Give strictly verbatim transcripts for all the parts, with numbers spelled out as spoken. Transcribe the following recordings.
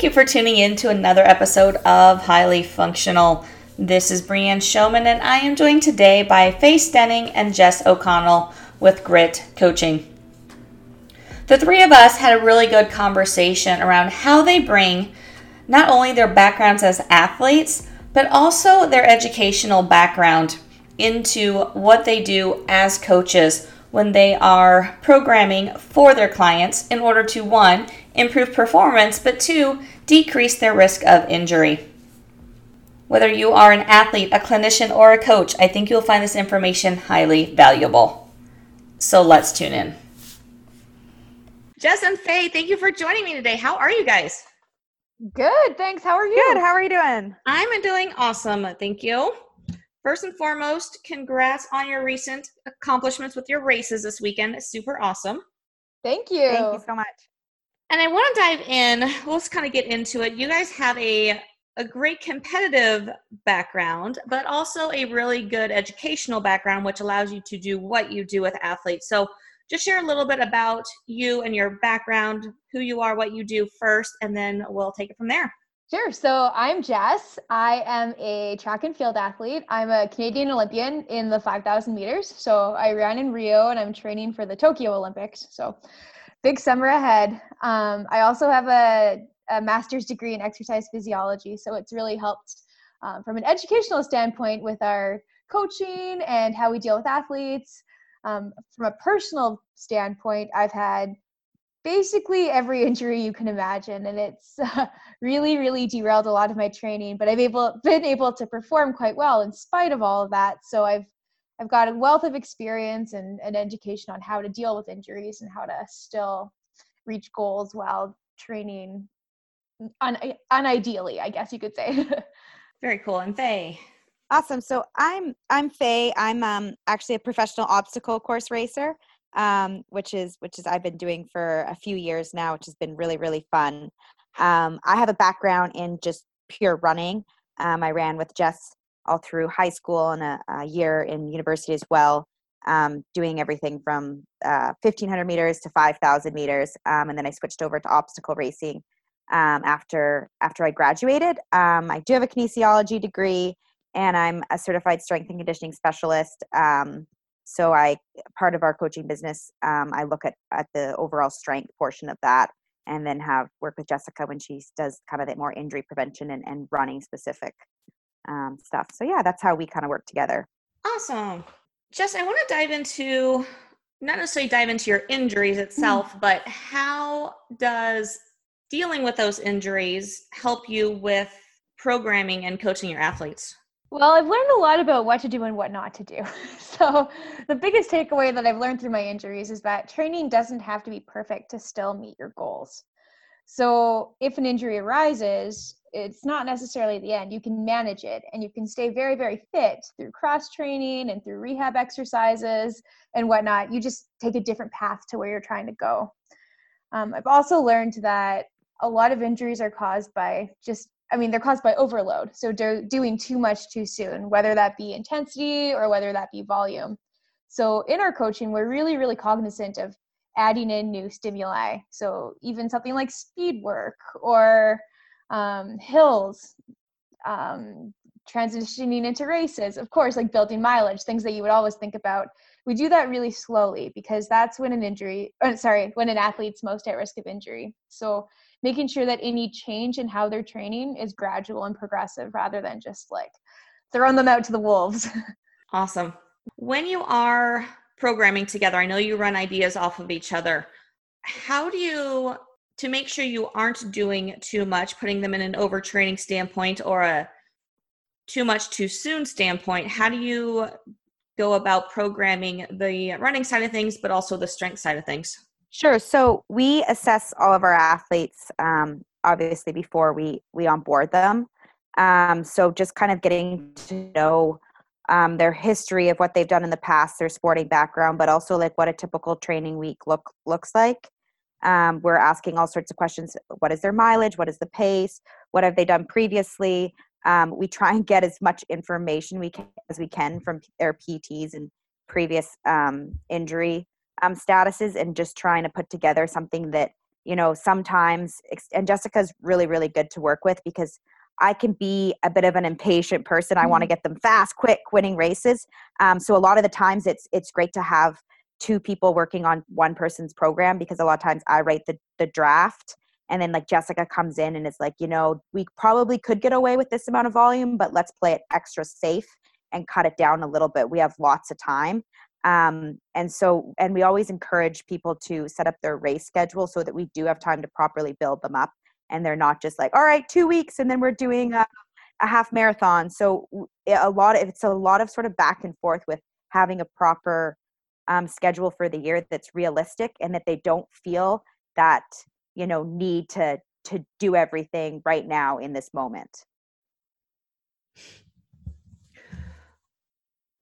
Thank you for tuning in to another episode of Highly Functional. This is Breanne Showman, and I am joined today by Faye Stenning and Jess O'Connell with GRIT Coaching. The three of us had a really good conversation around how they bring not only their backgrounds as athletes, but also their educational background into what they do as coaches when they are programming for their clients in order to, one, improve performance, but two, decrease their risk of injury. Whether you are an athlete, a clinician, or a coach, I think you'll find this information highly valuable. So let's tune in. Jess and Faye, thank you for joining me today. How are you guys? Good, thanks. How are you? Good. How are you doing? I'm doing awesome. Thank you. First and foremost, congrats on your recent accomplishments with your races this weekend. It's super awesome. Thank you. Thank you so much. And I want to dive in. Let's kind of get into it. You guys have a, a great competitive background, but also a really good educational background, which allows you to do what you do with athletes. So just share a little bit about you and your background, who you are, what you do first, and then we'll take it from there. Sure. So I'm Jess. I am a track and field athlete. I'm a Canadian Olympian in the five thousand meters. So I ran in Rio and I'm training for the Tokyo Olympics. So big summer ahead. Um, I also have a, a master's degree in exercise physiology. So it's really helped um, from an educational standpoint with our coaching and how we deal with athletes. Um, from a personal standpoint, I've had basically every injury you can imagine, and it's uh, really, really derailed a lot of my training. But I've able been able to perform quite well in spite of all of that. So I've I've got a wealth of experience and, and education on how to deal with injuries and how to still reach goals while training, un- unideally, I guess you could say. Very cool. And Faye. Awesome. So I'm I'm Faye. I'm um, actually a professional obstacle course racer. Um, which is, which is, I've been doing for a few years now, which has been really, really fun. Um, I have a background in just pure running. Um, I ran with Jess all through high school and a, a year in university as well. Um, doing everything from, uh, fifteen hundred meters to five thousand meters. Um, and then I switched over to obstacle racing, um, after, after I graduated. Um, I do have a kinesiology degree and I'm a certified strength and conditioning specialist. Um, So I, part of our coaching business, um, I look at, at the overall strength portion of that and then have work with Jessica when she does kind of that more injury prevention and, and running specific um, stuff. So yeah, that's how we kind of work together. Awesome. Jess, I want to dive into, not necessarily dive into your injuries itself, mm-hmm. but how does dealing with those injuries help you with programming and coaching your athletes? Well, I've learned a lot about what to do and what not to do. So the biggest takeaway that I've learned through my injuries is that training doesn't have to be perfect to still meet your goals. So if an injury arises, it's not necessarily the end. You can manage it and you can stay very, very fit through cross training and through rehab exercises and whatnot. You just take a different path to where you're trying to go. Um, I've also learned that a lot of injuries are caused by just I mean, they're caused by overload. So do, doing too much too soon, whether that be intensity or whether that be volume. So in our coaching, we're really, really cognizant of adding in new stimuli. So even something like speed work or um, hills, um, transitioning into races, of course, like building mileage, things that you would always think about. We do that really slowly because that's when an injury, or sorry, when an athlete's most at risk of injury. So making sure that any change in how they're training is gradual and progressive rather than just like throwing them out to the wolves. Awesome. When you are programming together, I know you run ideas off of each other. How do you, to make sure you aren't doing too much, putting them in an overtraining standpoint or a too much too soon standpoint, how do you go about programming the running side of things, but also the strength side of things? Sure. So we assess all of our athletes, um, obviously, before we, we onboard them. Um, so just kind of getting to know um, their history of what they've done in the past, their sporting background, but also like what a typical training week look looks like. Um, we're asking all sorts of questions. What is their mileage? What is the pace? What have they done previously? Um, we try and get as much information we can, as we can from their P Ts and previous um, injury Um, statuses and just trying to put together something that you know, sometimes, and Jessica's really, really good to work with because I can be a bit of an impatient person. I mm-hmm. want to get them fast, quick, winning races. Um, so a lot of the times it's it's great to have two people working on one person's program, because a lot of times I write the, the draft, and then like Jessica comes in and it's like, you know, we probably could get away with this amount of volume, but let's play it extra safe and cut it down a little bit. We have lots of time. Um, and so, and we always encourage people to set up their race schedule so that we do have time to properly build them up. And they're not just like, all right, two weeks, and then we're doing a, a half marathon. So a lot of, it's a lot of sort of back and forth with having a proper um, schedule for the year that's realistic, and that they don't feel that, you know, need to, to do everything right now in this moment.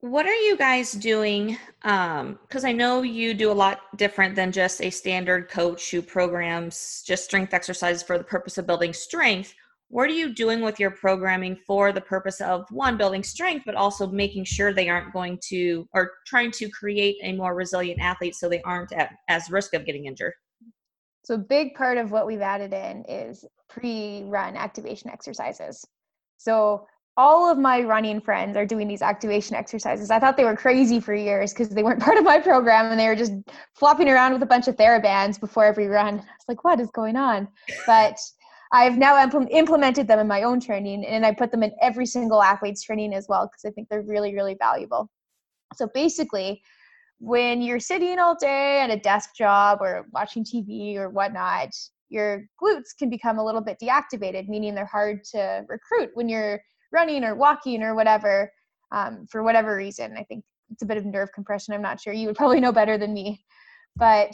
What are you guys doing? Um, because I know you do a lot different than just a standard coach who programs just strength exercises for the purpose of building strength. What are you doing with your programming for the purpose of, one, building strength, but also making sure they aren't going to, or trying to create a more resilient athlete so they aren't at as risk of getting injured? So a big part of what we've added in is pre-run activation exercises. So all of my running friends are doing these activation exercises. I thought they were crazy for years because they weren't part of my program and they were just flopping around with a bunch of TheraBands before every run. I was like, what is going on? But I've now impl- implemented them in my own training, and I put them in every single athlete's training as well because I think they're really, really valuable. So basically, when you're sitting all day at a desk job or watching T V or whatnot, your glutes can become a little bit deactivated, meaning they're hard to recruit when you're running or walking or whatever, um, for whatever reason. I think it's a bit of nerve compression. I'm not sure. You would probably know better than me. But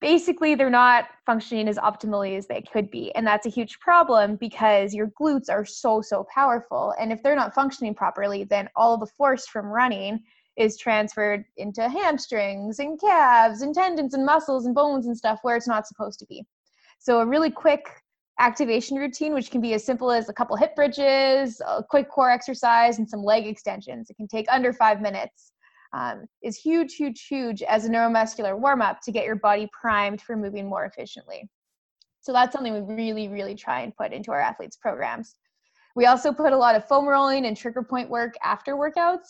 basically, they're not functioning as optimally as they could be. And that's a huge problem because your glutes are so, so powerful. And if they're not functioning properly, then all the force from running is transferred into hamstrings and calves and tendons and muscles and bones and stuff where it's not supposed to be. So a really quick activation routine, which can be as simple as a couple hip bridges, a quick core exercise, and some leg extensions. It can take under five minutes. Um, is huge, huge, huge as a neuromuscular warm-up to get your body primed for moving more efficiently. So that's something we really, really try and put into our athletes' programs. We also put a lot of foam rolling and trigger point work after workouts,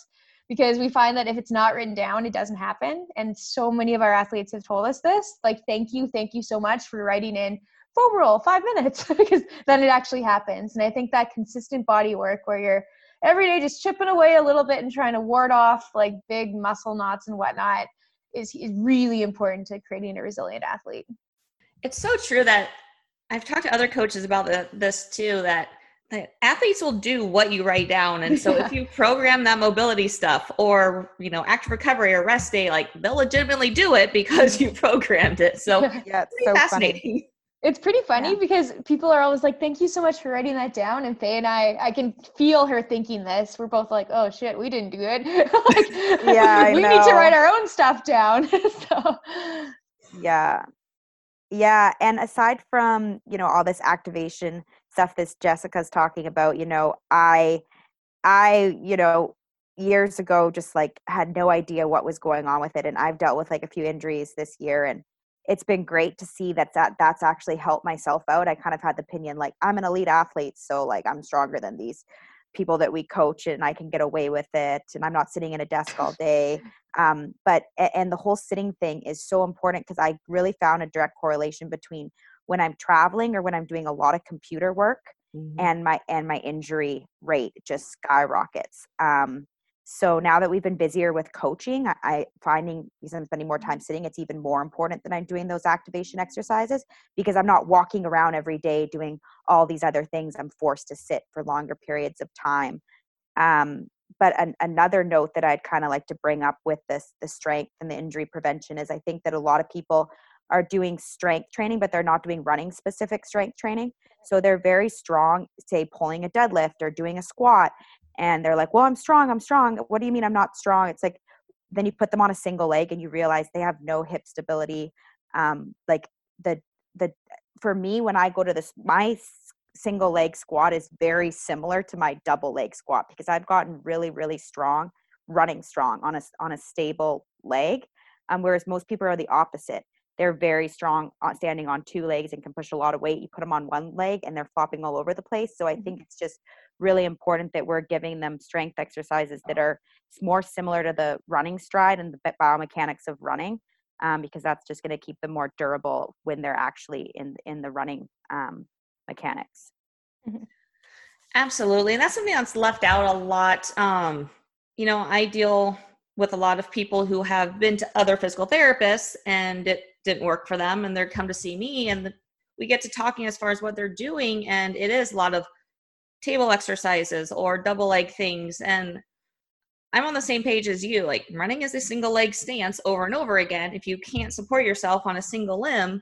because we find that if it's not written down, it doesn't happen. And so many of our athletes have told us this, like, thank you, thank you so much for writing in foam roll, five minutes, because then it actually happens. And I think that consistent body work where you're every day just chipping away a little bit and trying to ward off like big muscle knots and whatnot is, is really important to creating a resilient athlete. It's so true that I've talked to other coaches about the, this too, that athletes will do what you write down. And so yeah. if you program that mobility stuff or, you know, active recovery or rest day, like they'll legitimately do it because you programmed it. So yeah, it's so fascinating. Funny. It's pretty funny yeah. because people are always like, thank you so much for writing that down. And Faye and I, I can feel her thinking this. We're both like, oh shit, we didn't do it. like, yeah, we I know. need to write our own stuff down. so Yeah. Yeah. And aside from, you know, all this activation stuff that Jessica's talking about, you know, I, I, you know, years ago, just like had no idea what was going on with it. And I've dealt with like a few injuries this year, and it's been great to see that, that that's actually helped myself out. I kind of had the opinion, like, I'm an elite athlete, so like I'm stronger than these people that we coach and I can get away with it. And I'm not sitting at a desk all day. Um, but, and the whole sitting thing is so important because I really found a direct correlation between when I'm traveling or when I'm doing a lot of computer work mm-hmm. and my, and my injury rate just skyrockets. Um, So now that we've been busier with coaching, I, I finding because I'm spending more time sitting, it's even more important that I'm doing those activation exercises because I'm not walking around every day doing all these other things. I'm forced to sit for longer periods of time. Um, but an, another note that I'd kind of like to bring up with this, the strength and the injury prevention is I think that a lot of people are doing strength training, but they're not doing running specific strength training. So they're very strong, say pulling a deadlift or doing a squat. And they're like, well, I'm strong, I'm strong. What do you mean I'm not strong? It's like, then you put them on a single leg and you realize they have no hip stability. Um, like the, the, for me, when I go to this, my single leg squat is very similar to my double leg squat because I've gotten really, really strong, running strong on a, on a stable leg. Um, whereas most people are the opposite. They're very strong standing on two legs and can push a lot of weight. You put them on one leg and they're flopping all over the place. So I think it's just really important that we're giving them strength exercises that are more similar to the running stride and the biomechanics of running, um, because that's just going to keep them more durable when they're actually in, in the running um, mechanics. Mm-hmm. Absolutely. And that's something that's left out a lot. Um, you know, I deal with a lot of people who have been to other physical therapists and it didn't work for them, and they're come to see me, and the, we get to talking as far as what they're doing. And it is a lot of table exercises or double leg things. And I'm on the same page as you, like running is a single leg stance over and over again. If you can't support yourself on a single limb,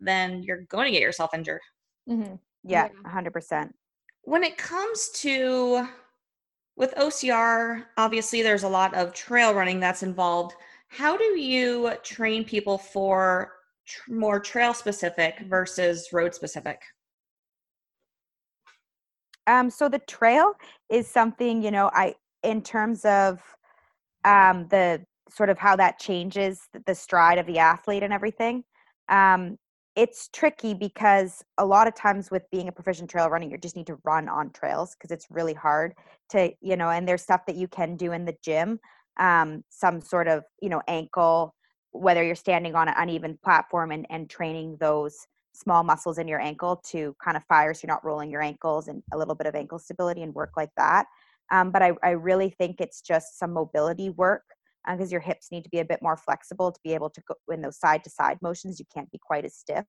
then you're going to get yourself injured. Mm-hmm. Yeah, a hundred percent. When it comes to with O C R, obviously there's a lot of trail running that's involved. How do you train people for tr- more trail specific versus road specific? Um, so the trail is something, you know, I, in terms of um, the sort of how that changes the stride of the athlete and everything, um, it's tricky because a lot of times with being a proficient trail runner, you just need to run on trails because it's really hard to, you know, and there's stuff that you can do in the gym, um, some sort of, you know, ankle, whether you're standing on an uneven platform and, and training those small muscles in your ankle to kind of fire so you're not rolling your ankles, and a little bit of ankle stability and work like that. Um, but I, I really think it's just some mobility work, because your hips need to be a bit more flexible to be able to go in those side-to-side motions. You can't be quite as stiff.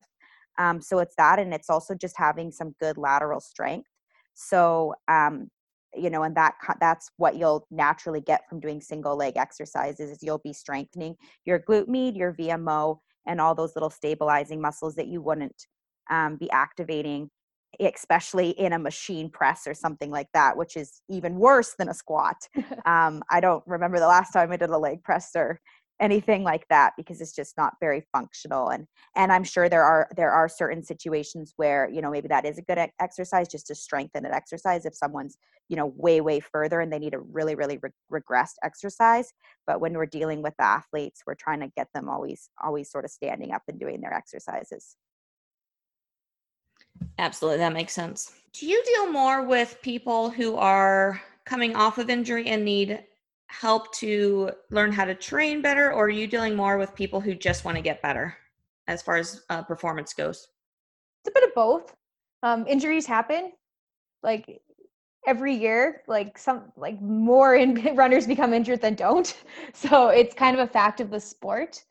Um, so it's that, and it's also just having some good lateral strength. So, um, you know, and that that's what you'll naturally get from doing single-leg exercises is you'll be strengthening your glute med, your V M O, and all those little stabilizing muscles that you wouldn't um, be activating, especially in a machine press or something like that, which is even worse than a squat. Um, I don't remember the last time I did a leg press or anything like that, because it's just not very functional. And, and I'm sure there are, there are certain situations where, you know, maybe that is a good exercise just to strengthen an exercise if someone's, you know, way, way further and they need a really, really re- regressed exercise. But when we're dealing with athletes, we're trying to get them always, always sort of standing up and doing their exercises. Absolutely. That makes sense. Do you deal more with people who are coming off of injury and need help to learn how to train better? Or are you dealing more with people who just want to get better as far as uh, performance goes? It's a bit of both. Um, injuries happen like every year, like some, like more in- runners become injured than don't. So it's kind of a fact of the sport.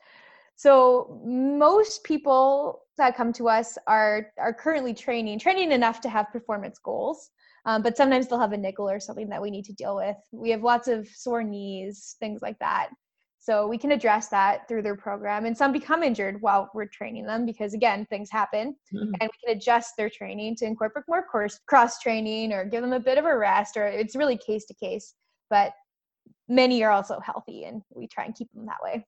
So most people that come to us are are currently training, training enough to have performance goals, um, but sometimes they'll have a nickel or something that we need to deal with. We have lots of sore knees, things like that. So we can address that through their program. And some become injured while we're training them because, again, things happen. Mm-hmm. And we can adjust their training to incorporate more course, cross-training or give them a bit of a rest, or it's really case-to-case. But many are also healthy, and we try and keep them that way.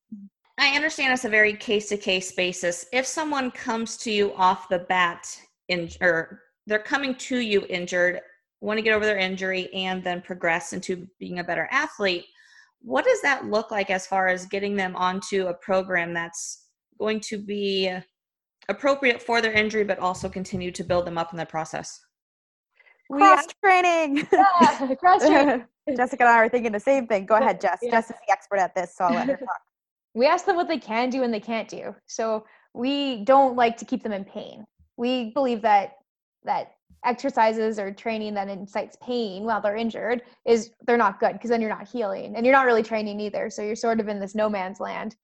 I understand it's a very case-to-case basis. If someone comes to you off the bat, in, or they're coming to you injured, want to get over their injury and then progress into being a better athlete, what does that look like as far as getting them onto a program that's going to be appropriate for their injury, but also continue to build them up in the process? Cross training. Yeah, cross training. Jessica and I are thinking the same thing. Go ahead, Jess. Yeah. Jess is the expert at this, so I'll let her talk. We ask them what they can do and they can't do. So we don't like to keep them in pain. We believe that that exercises or training that incites pain while they're injured is they're not good, because then you're not healing and you're not really training either. So you're sort of in this no man's land.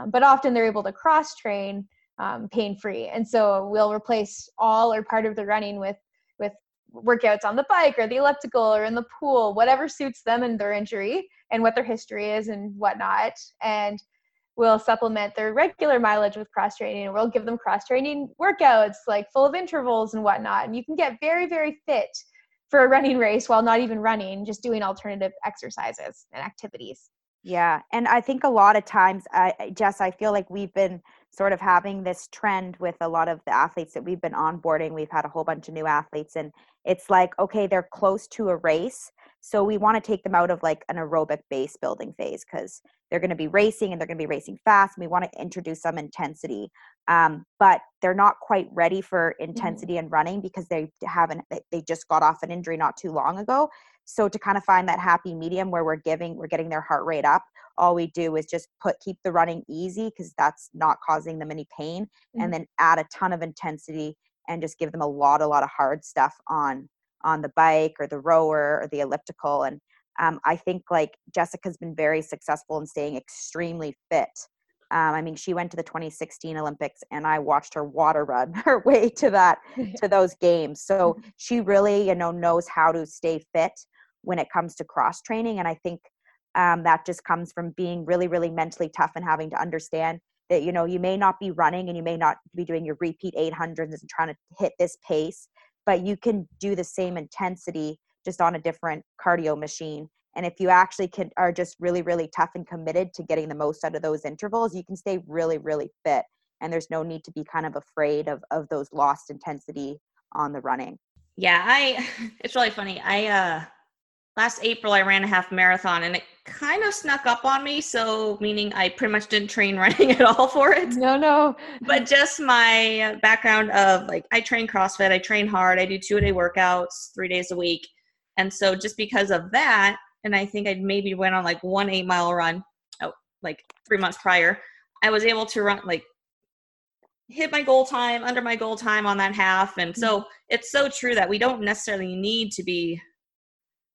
Um, but often they're able to cross train um, pain-free. And so we'll replace all or part of the running with with workouts on the bike or the elliptical or in the pool, whatever suits them and their injury and what their history is and whatnot. And we'll supplement their regular mileage with cross-training, and we'll give them cross-training workouts, like full of intervals and whatnot. And you can get very, very fit for a running race while not even running, just doing alternative exercises and activities. Yeah. And I think a lot of times, uh, Jess, I feel like we've been sort of having this trend with a lot of the athletes that we've been onboarding. We've had a whole bunch of new athletes, and it's like, okay, they're close to a race. So we want to take them out of like an aerobic base building phase because they're going to be racing and they're going to be racing fast. And we want to introduce some intensity, um, but they're not quite ready for intensity and mm-hmm. in running because they haven't, they just got off an injury not too long ago. So to kind of find that happy medium where we're giving, we're getting their heart rate up. All we do is just put, keep the running easy because that's not causing them any pain, mm-hmm. and then add a ton of intensity and just give them a lot, a lot of hard stuff on on the bike or the rower or the elliptical. And um, I think like Jessica's been very successful in staying extremely fit. Um, I mean, she went to the twenty sixteen Olympics and I watched her water run her way to that, to those games. So she really, you know, knows how to stay fit when it comes to cross training. And I think um, that just comes from being really, really mentally tough and having to understand that, you know, you may not be running and you may not be doing your repeat eight hundreds and trying to hit this pace, but you can do the same intensity just on a different cardio machine. And if you actually can, are just really, really tough and committed to getting the most out of those intervals, you can stay really, really fit. And there's no need to be kind of afraid of, of those lost intensity on the running. Yeah. I, it's really funny. I, uh, last April I ran a half marathon and it kind of snuck up on me. So meaning I pretty much didn't train running at all for it. No, no. But just my background of like, I train CrossFit, I train hard, I do two a day workouts, three days a week. And so just because of that, and I think I maybe went on like one eight mile run, oh, like three months prior, I was able to run, like hit my goal time, under my goal time on that half. And so it's so true that we don't necessarily need to be,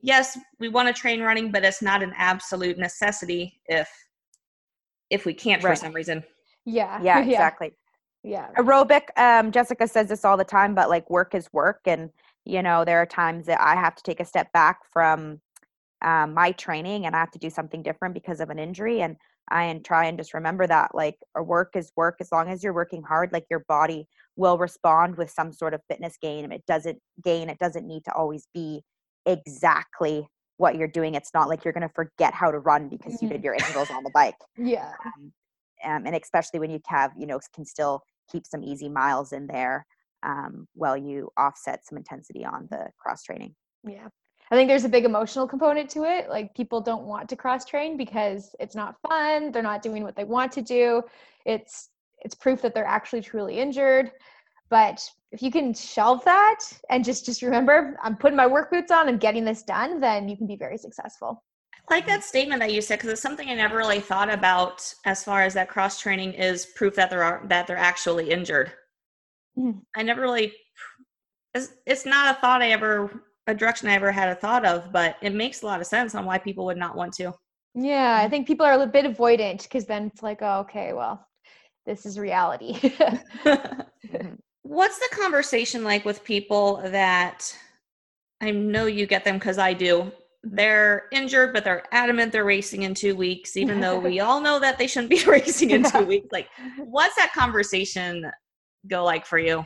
yes, we want to train running, but it's not an absolute necessity if, if we can't for right. some reason. Yeah. Yeah, exactly. Yeah. Aerobic. Um, Jessica says this all the time, but like work is work. And, you know, there are times that I have to take a step back from Um, my training and I have to do something different because of an injury. And I and try and just remember that like a work is work. As long as you're working hard, like your body will respond with some sort of fitness gain. It doesn't gain. It doesn't need to always be exactly what you're doing. It's not like you're going to forget how to run because mm-hmm. you did your intervals on the bike. Yeah. Um, um, and especially when you have, you know, can still keep some easy miles in there um, while you offset some intensity on the cross training. Yeah. I think there's a big emotional component to it. Like people don't want to cross train because it's not fun. They're not doing what they want to do. It's, it's proof that they're actually truly injured. But if you can shelve that and just, just remember, I'm putting my work boots on and getting this done, then you can be very successful. I like that statement that you said, cause it's something I never really thought about as far as that cross training is proof that there are, that they're actually injured. Mm. I never really, it's, it's not a thought I ever a direction I ever had a thought of, but it makes a lot of sense on why people would not want to. Yeah. I think people are a bit avoidant because then it's like, oh, okay, well, this is reality. What's the conversation like with people that I know you get them, cause I do, they're injured, but they're adamant they're racing in two weeks, even though we all know that they shouldn't be racing in two weeks. Like what's that conversation go like for you?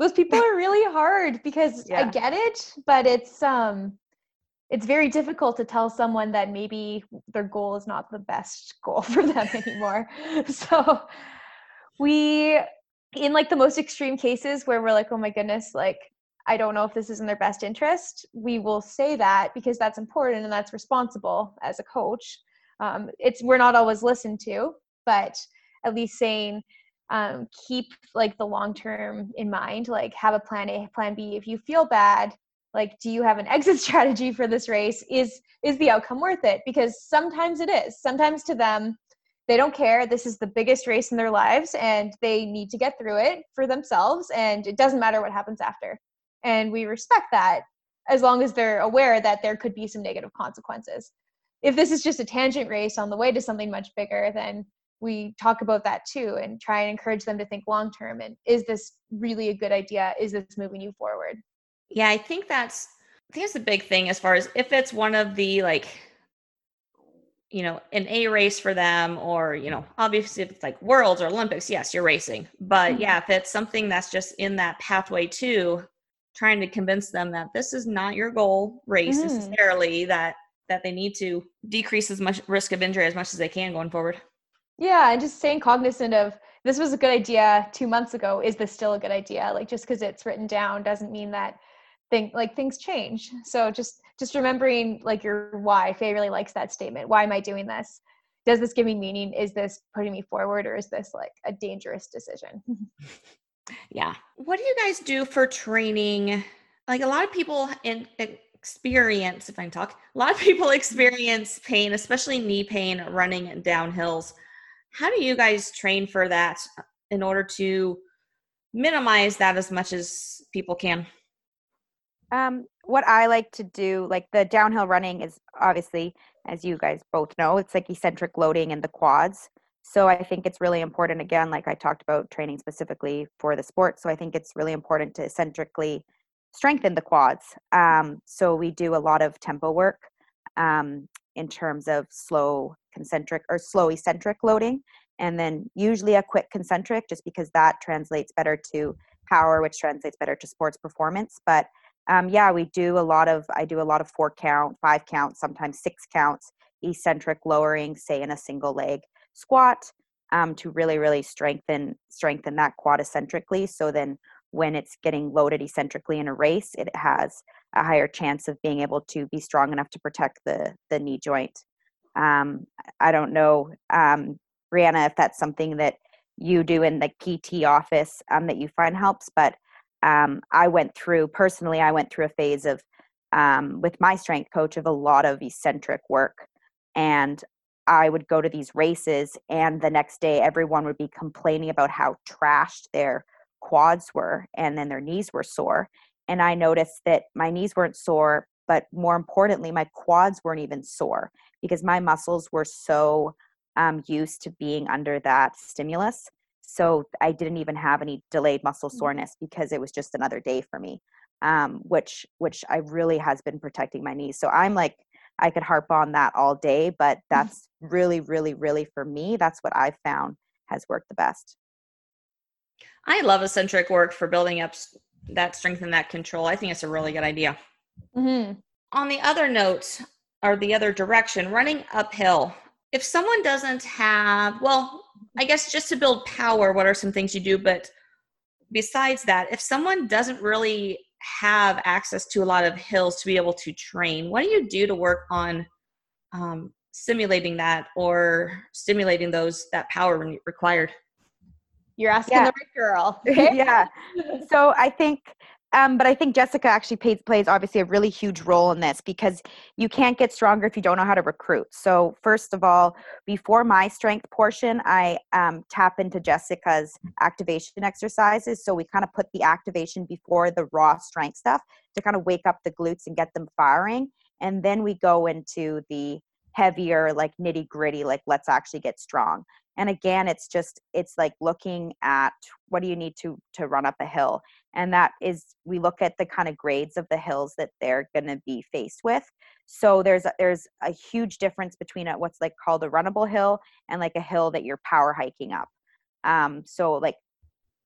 Those people are really hard because yeah. I get it, but it's um, it's very difficult to tell someone that maybe their goal is not the best goal for them anymore. So we, in like the most extreme cases where we're like, oh my goodness, like, I don't know if this is in their best interest, we will say that because that's important and that's responsible as a coach. Um, it's, we're not always listened to, but at least saying, Um, keep like the long-term in mind, like have a plan A, plan B. If you feel bad, like, do you have an exit strategy for this race? Is, is the outcome worth it? Because sometimes it is. Sometimes to them, they don't care. This is the biggest race in their lives and they need to get through it for themselves. And it doesn't matter what happens after. And we respect that as long as they're aware that there could be some negative consequences. If this is just a tangent race on the way to something much bigger, then we talk about that too and try and encourage them to think long-term. And is this really a good idea? Is this moving you forward? Yeah, I think that's, I think that's a big thing as far as if it's one of the, like, you know, an A race for them or, you know, obviously if it's like Worlds or Olympics, yes, you're racing. But mm-hmm. yeah, if it's something that's just in that pathway too, trying to convince them that this is not your goal race mm. necessarily, that, that they need to decrease as much risk of injury as much as they can going forward. Yeah. And just staying cognizant of this was a good idea two months ago. Is this still a good idea? Like just because it's written down doesn't mean that thing, like things change. So just just remembering like your why. Faye really likes that statement. Why am I doing this? Does this give me meaning? Is this putting me forward, or is this like a dangerous decision? Yeah. What do you guys do for training? Like a lot of people in experience, if I can talk, a lot of people experience pain, especially knee pain, running down hills. How do you guys train for that in order to minimize that as much as people can? Um, what I like to do, like the downhill running is obviously, as you guys both know, it's like eccentric loading in the quads. So I think it's really important, again, like I talked about training specifically for the sport. So I think it's really important to eccentrically strengthen the quads. Um, so we do a lot of tempo work um, in terms of slow concentric or slow eccentric loading. And then usually a quick concentric, just because that translates better to power, which translates better to sports performance. But um, yeah, we do a lot of, I do a lot of four count, five counts, sometimes six counts, eccentric lowering, say in a single leg squat, um, to really, really strengthen, strengthen that quad eccentrically. So then when it's getting loaded eccentrically in a race, it has a higher chance of being able to be strong enough to protect the, the knee joint. Um, I don't know, um, Breanna, if that's something that you do in the P T office um, that you find helps, but um, I went through, personally, I went through a phase of, um, with my strength coach, of a lot of eccentric work. And I would go to these races, and the next day everyone would be complaining about how trashed their quads were, and then their knees were sore. And I noticed that my knees weren't sore, but more importantly, my quads weren't even sore, because my muscles were so um, used to being under that stimulus. So I didn't even have any delayed muscle soreness, because it was just another day for me, um, which which I really has been protecting my knees. So I'm like, I could harp on that all day, but that's really, really, really for me, that's what I've found has worked the best. I love eccentric work for building up that strength and that control. I think it's a really good idea. Mm-hmm. On the other note, or the other direction, running uphill. If someone doesn't have, well, I guess just to build power, what are some things you do? But besides that, if someone doesn't really have access to a lot of hills to be able to train, what do you do to work on um, simulating that, or stimulating those, that power when required? You're asking yeah. the right girl. Okay? Yeah. So I think, um, but I think Jessica actually plays, plays obviously a really huge role in this, because you can't get stronger if you don't know how to recruit. So first of all, before my strength portion, I um, tap into Jessica's activation exercises. So we kind of put the activation before the raw strength stuff to kind of wake up the glutes and get them firing. And then we go into the heavier, like nitty gritty, like let's actually get strong. And again, it's just, it's like looking at what do you need to to run up a hill? And that is, we look at the kind of grades of the hills that they're going to be faced with. So there's a, there's a huge difference between a, what's like called a runnable hill and like a hill that you're power hiking up. Um, so like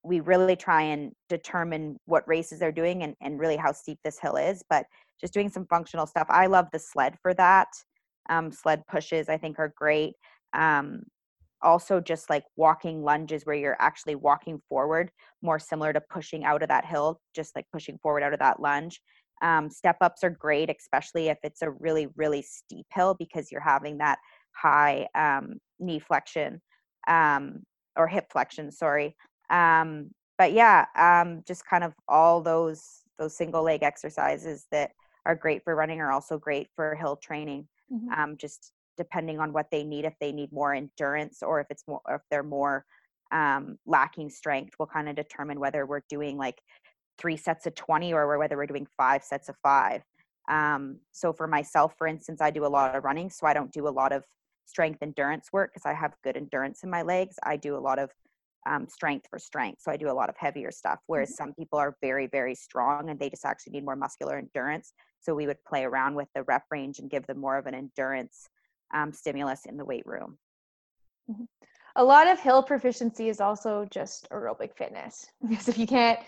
we really try and determine what races they're doing, and, and really how steep this hill is, but just doing some functional stuff. I love the sled for that. Um, sled pushes, I think, are great. Um, Also, just like walking lunges where you're actually walking forward, more similar to pushing out of that hill, just like pushing forward out of that lunge. Um, step ups are great, especially if it's a really, really steep hill, because you're having that high um, knee flexion um, or hip flexion, sorry. Um, but yeah, um, just kind of all those those single leg exercises that are great for running are also great for hill training. Mm-hmm. Um, just depending on what they need, if they need more endurance, or if it's more, if they're more um, lacking strength, will kind of determine whether we're doing like three sets of twenty or whether we're doing five sets of five. Um, so for myself, for instance, I do a lot of running, so I don't do a lot of strength endurance work because I have good endurance in my legs. I do a lot of um, strength for strength. So I do a lot of heavier stuff, whereas mm-hmm. some people are very, very strong and they just actually need more muscular endurance. So we would play around with the rep range and give them more of an endurance Um, stimulus in the weight room. Mm-hmm. A lot of hill proficiency is also just aerobic fitness, because if you can't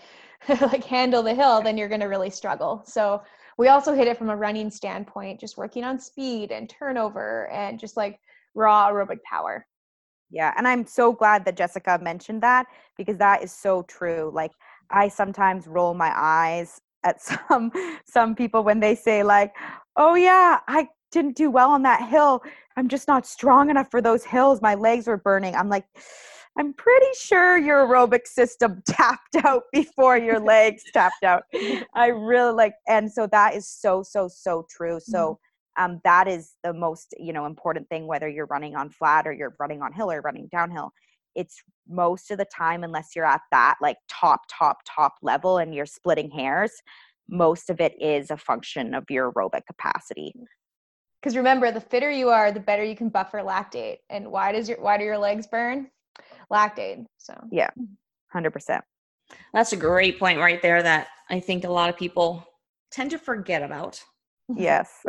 like handle the hill, then you're going to really struggle. So we also hit it from a running standpoint, just working on speed and turnover and just like raw aerobic power. Yeah. And I'm so glad that Jessica mentioned that, because that is so true. Like I sometimes roll my eyes at some, some people when they say like, oh yeah, I didn't do well on that hill. I'm just not strong enough for those hills. My legs were burning. I'm like, I'm pretty sure your aerobic system tapped out before your legs tapped out. I really like, and so that is so, so, so true. So um, that is the most, you know, important thing, whether you're running on flat or you're running on hill or running downhill. It's most of the time, unless you're at that like top, top, top level and you're splitting hairs, most of it is a function of your aerobic capacity. Because remember, the fitter you are, the better you can buffer lactate. And why does your, why do your legs burn? Lactate. So yeah, one hundred percent. That's a great point right there that I think a lot of people tend to forget about. Yes.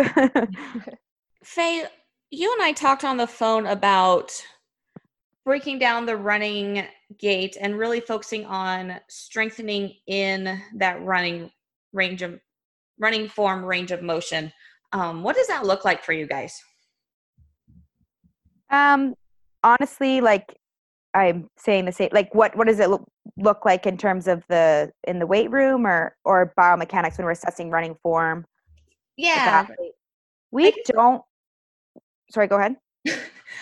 Faye, you and I talked on the phone about breaking down the running gait and really focusing on strengthening in that running range of running form, range of motion. Um, what does that look like for you guys? Um, honestly, like I'm saying the same, like what, what does it look, look like in terms of the, in the weight room or, or biomechanics when we're assessing running form? Yeah. We don't, sorry, go ahead.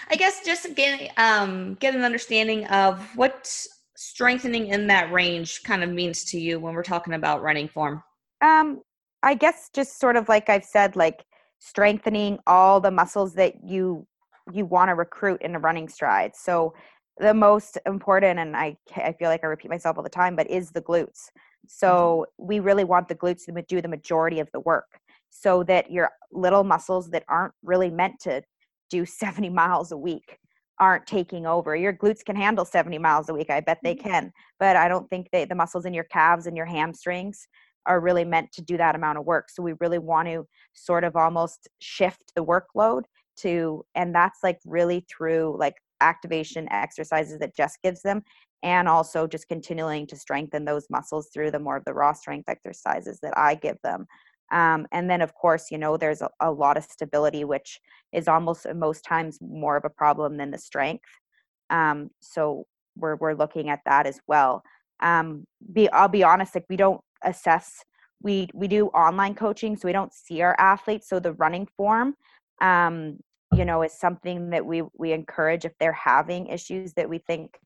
I guess just get, um, get an understanding of what strengthening in that range kind of means to you when we're talking about running form. Um, I guess just sort of like I've said, like strengthening all the muscles that you, you want to recruit in a running stride. So the most important, and I, I feel like I repeat myself all the time, but is the glutes. So we really want the glutes to do the majority of the work so that your little muscles that aren't really meant to do seventy miles a week aren't taking over. Your glutes can handle seventy miles a week. I bet they can, but I don't think they, the muscles in your calves and your hamstrings are really meant to do that amount of work. So we really want to sort of almost shift the workload to, and that's like really through like activation exercises that Jess gives them. And also just continuing to strengthen those muscles through the more of the raw strength exercises that I give them. Um, and then of course, you know, there's a, a lot of stability, which is almost most times more of a problem than the strength. Um, so we're, we're looking at that as well. Um, be, I'll be honest, like we don't assess, we, we do online coaching, so we don't see our athletes. So the running form, um, you know, is something that we, we encourage if they're having issues that we think,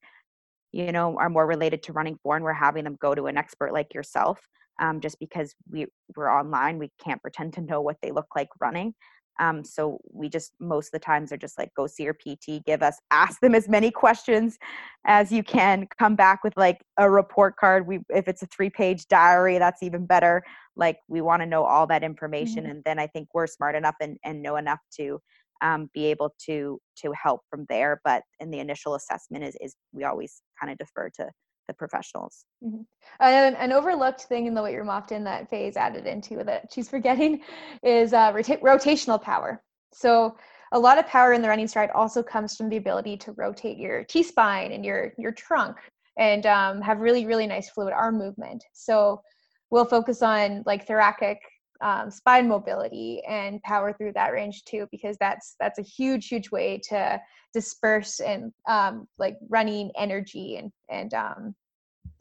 you know, are more related to running form, we're having them go to an expert like yourself. Um, just because we we're online, we can't pretend to know what they look like running. Um, so we just, most of the times are just like, go see your P T, give us, ask them as many questions as you can, come back with like a report card. We, if it's a three page diary, that's even better. Like we want to know all that information. Mm-hmm. And then I think we're smart enough and, and know enough to um, be able to, to help from there. But in the initial assessment is, is we always kind of defer to the professionals. Mm-hmm. An, an overlooked thing in the weight room often that Faye's added into that she's forgetting is uh, rota- rotational power. So a lot of power in the running stride also comes from the ability to rotate your T-spine and your your trunk and um, have really, really nice fluid arm movement. So we'll focus on like thoracic um, spine mobility and power through that range too, because that's that's a huge, huge way to disperse and um, like running energy and and um,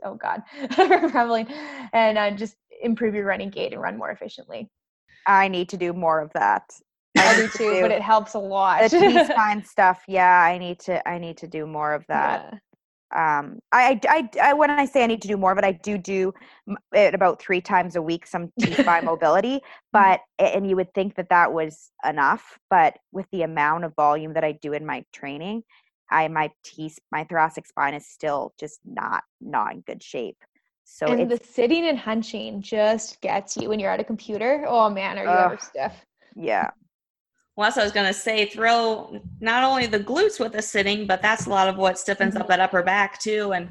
oh God, rambling, and uh, just improve your running gait and run more efficiently. I need to do more of that. I do too, do, but it helps a lot. The T-spine stuff, yeah. I need to. I need to do more of that. Yeah. Um, I, I, I, when I say I need to do more of it, I do do it about three times a week, some T-spine mobility, but, and you would think that that was enough, but with the amount of volume that I do in my training, I, my T, my thoracic spine is still just not, not in good shape. So and it's, the sitting and hunching just gets you when you're at a computer. Oh man, are you uh, ever stiff? Yeah. Well, that's what I was going to say, throw not only the glutes with the sitting, but that's a lot of what stiffens mm-hmm. up that upper back too. And,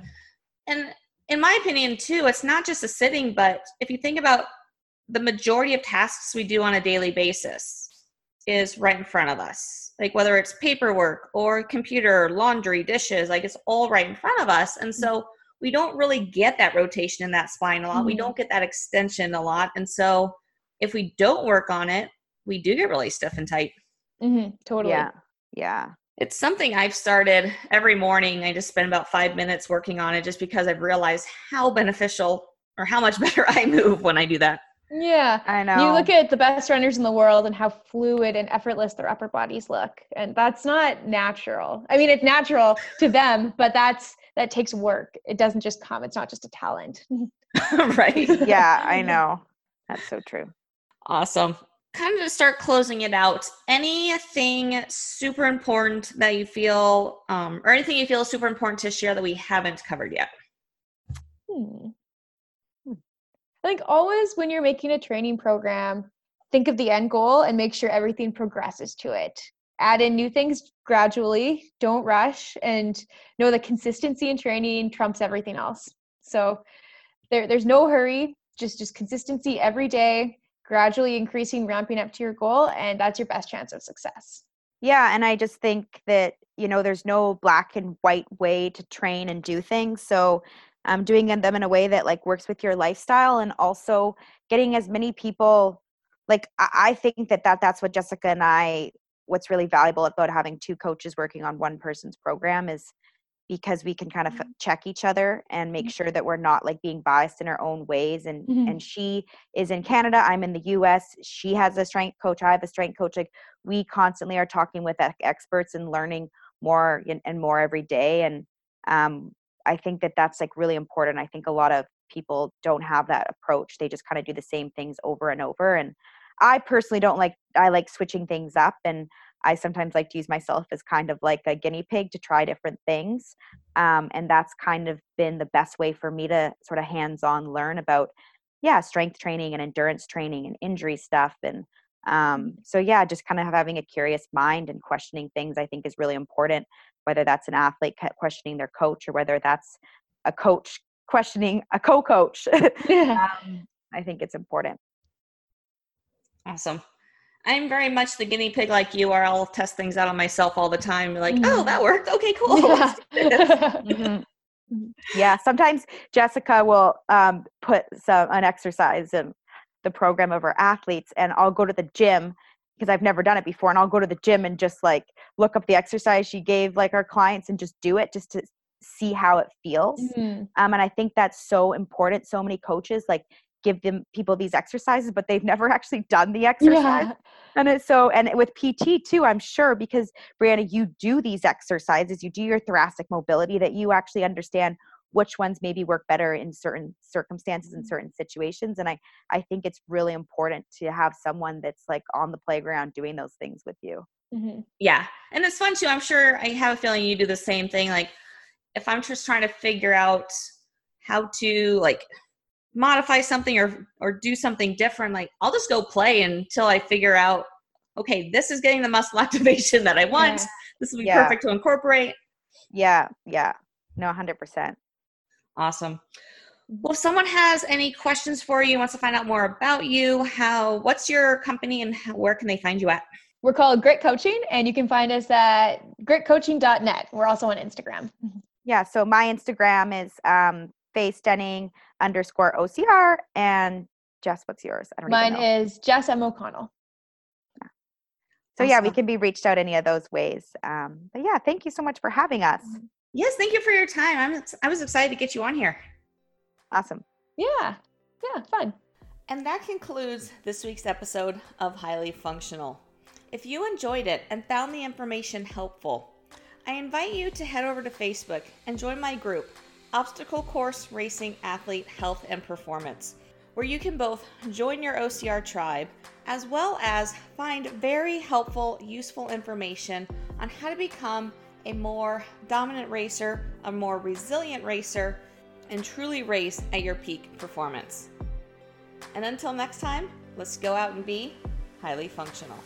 and in my opinion too, it's not just the sitting, but if you think about the majority of tasks we do on a daily basis is right in front of us. Like whether it's paperwork or computer, laundry, dishes, like it's all right in front of us. And so we don't really get that rotation in that spine a lot. Mm-hmm. We don't get that extension a lot. And so if we don't work on it, we do get really stiff and tight. Mm-hmm, totally. Yeah. Yeah. It's something I've started every morning. I just spend about five minutes working on it just because I've realized how beneficial or how much better I move when I do that. Yeah. I know. You look at the best runners in the world and how fluid and effortless their upper bodies look. And that's not natural. I mean, it's natural to them, but that's, that takes work. It doesn't just come. It's not just a talent. Right. Yeah, I know. That's so true. Awesome. Kind of to start closing it out, anything super important that you feel, um, or anything you feel is super important to share that we haven't covered yet? Hmm. I think always when you're making a training program, think of the end goal and make sure everything progresses to it. Add in new things gradually, don't rush, and know that consistency in training trumps everything else. So there, there's no hurry, just, just consistency every day, gradually increasing, ramping up to your goal, and that's your best chance of success. Yeah, and I just think that, you know, there's no black and white way to train and do things. So um, doing them in a way that like works with your lifestyle, and also getting as many people, like I, I think that, that that's what Jessica and I, what's really valuable about having two coaches working on one person's program is because we can kind of mm-hmm. check each other and make sure that we're not like being biased in our own ways. And mm-hmm. and she is in Canada, I'm in the U S, she has a strength coach, I have a strength coach. Like we constantly are talking with experts and learning more and more every day. And um, I think that that's like really important. I think a lot of people don't have that approach. They just kind of do the same things over and over. And I personally don't like, I like switching things up, and I sometimes like to use myself as kind of like a guinea pig to try different things. Um, and that's kind of been the best way for me to sort of hands-on learn about, yeah, strength training and endurance training and injury stuff. And um, so, yeah, just kind of having a curious mind and questioning things I think is really important, whether that's an athlete questioning their coach or whether that's a coach questioning a co-coach. Yeah. um, I think it's important. Awesome. I'm very much the guinea pig like you are. I'll test things out on myself all the time. You're like, mm-hmm. oh, that worked. Okay, cool. Yeah. mm-hmm. yeah sometimes Jessica will um, put some an exercise in the program of her athletes, and I'll go to the gym because I've never done it before. And I'll go to the gym and just like look up the exercise she gave like our clients and just do it just to see how it feels. Mm-hmm. Um, and I think that's so important. So many coaches like give them people these exercises, but they've never actually done the exercise. Yeah. And it's so, and with P T too, I'm sure, because Breanne, you do these exercises, you do your thoracic mobility, that you actually understand which ones maybe work better in certain circumstances and certain situations. And I, I think it's really important to have someone that's like on the playground doing those things with you. Mm-hmm. Yeah. And it's fun too. I'm sure, I have a feeling you do the same thing. Like if I'm just trying to figure out how to like modify something or or do something different, like I'll just go play until I figure out, okay, this is getting the muscle activation that I want. Yeah. This will be yeah. perfect to incorporate. Yeah. Yeah. No, one hundred percent. Awesome. Well, if someone has any questions for you, wants to find out more about you, how, what's your company and how, where can they find you at? We're called GRIT Coaching, and you can find us at grit coaching dot net. We're also on Instagram. Yeah. So my Instagram is, um, Faye Stenning underscore O C R, and Jess, what's yours? I don't Mine even know. is Jess M. O'Connell. Yeah. So awesome. Yeah, we can be reached out any of those ways. Um, but yeah, thank you so much for having us. Yes. Thank you for your time. I'm, I was excited to get you on here. Awesome. Yeah. Yeah. Fun. And that concludes this week's episode of Highly Functional. If you enjoyed it and found the information helpful, I invite you to head over to Facebook and join my group, Obstacle Course Racing Athlete Health and Performance, where you can both join your O C R tribe as well as find very helpful, useful information on how to become a more dominant racer, a more resilient racer, and truly race at your peak performance. And until next time, let's go out and be highly functional.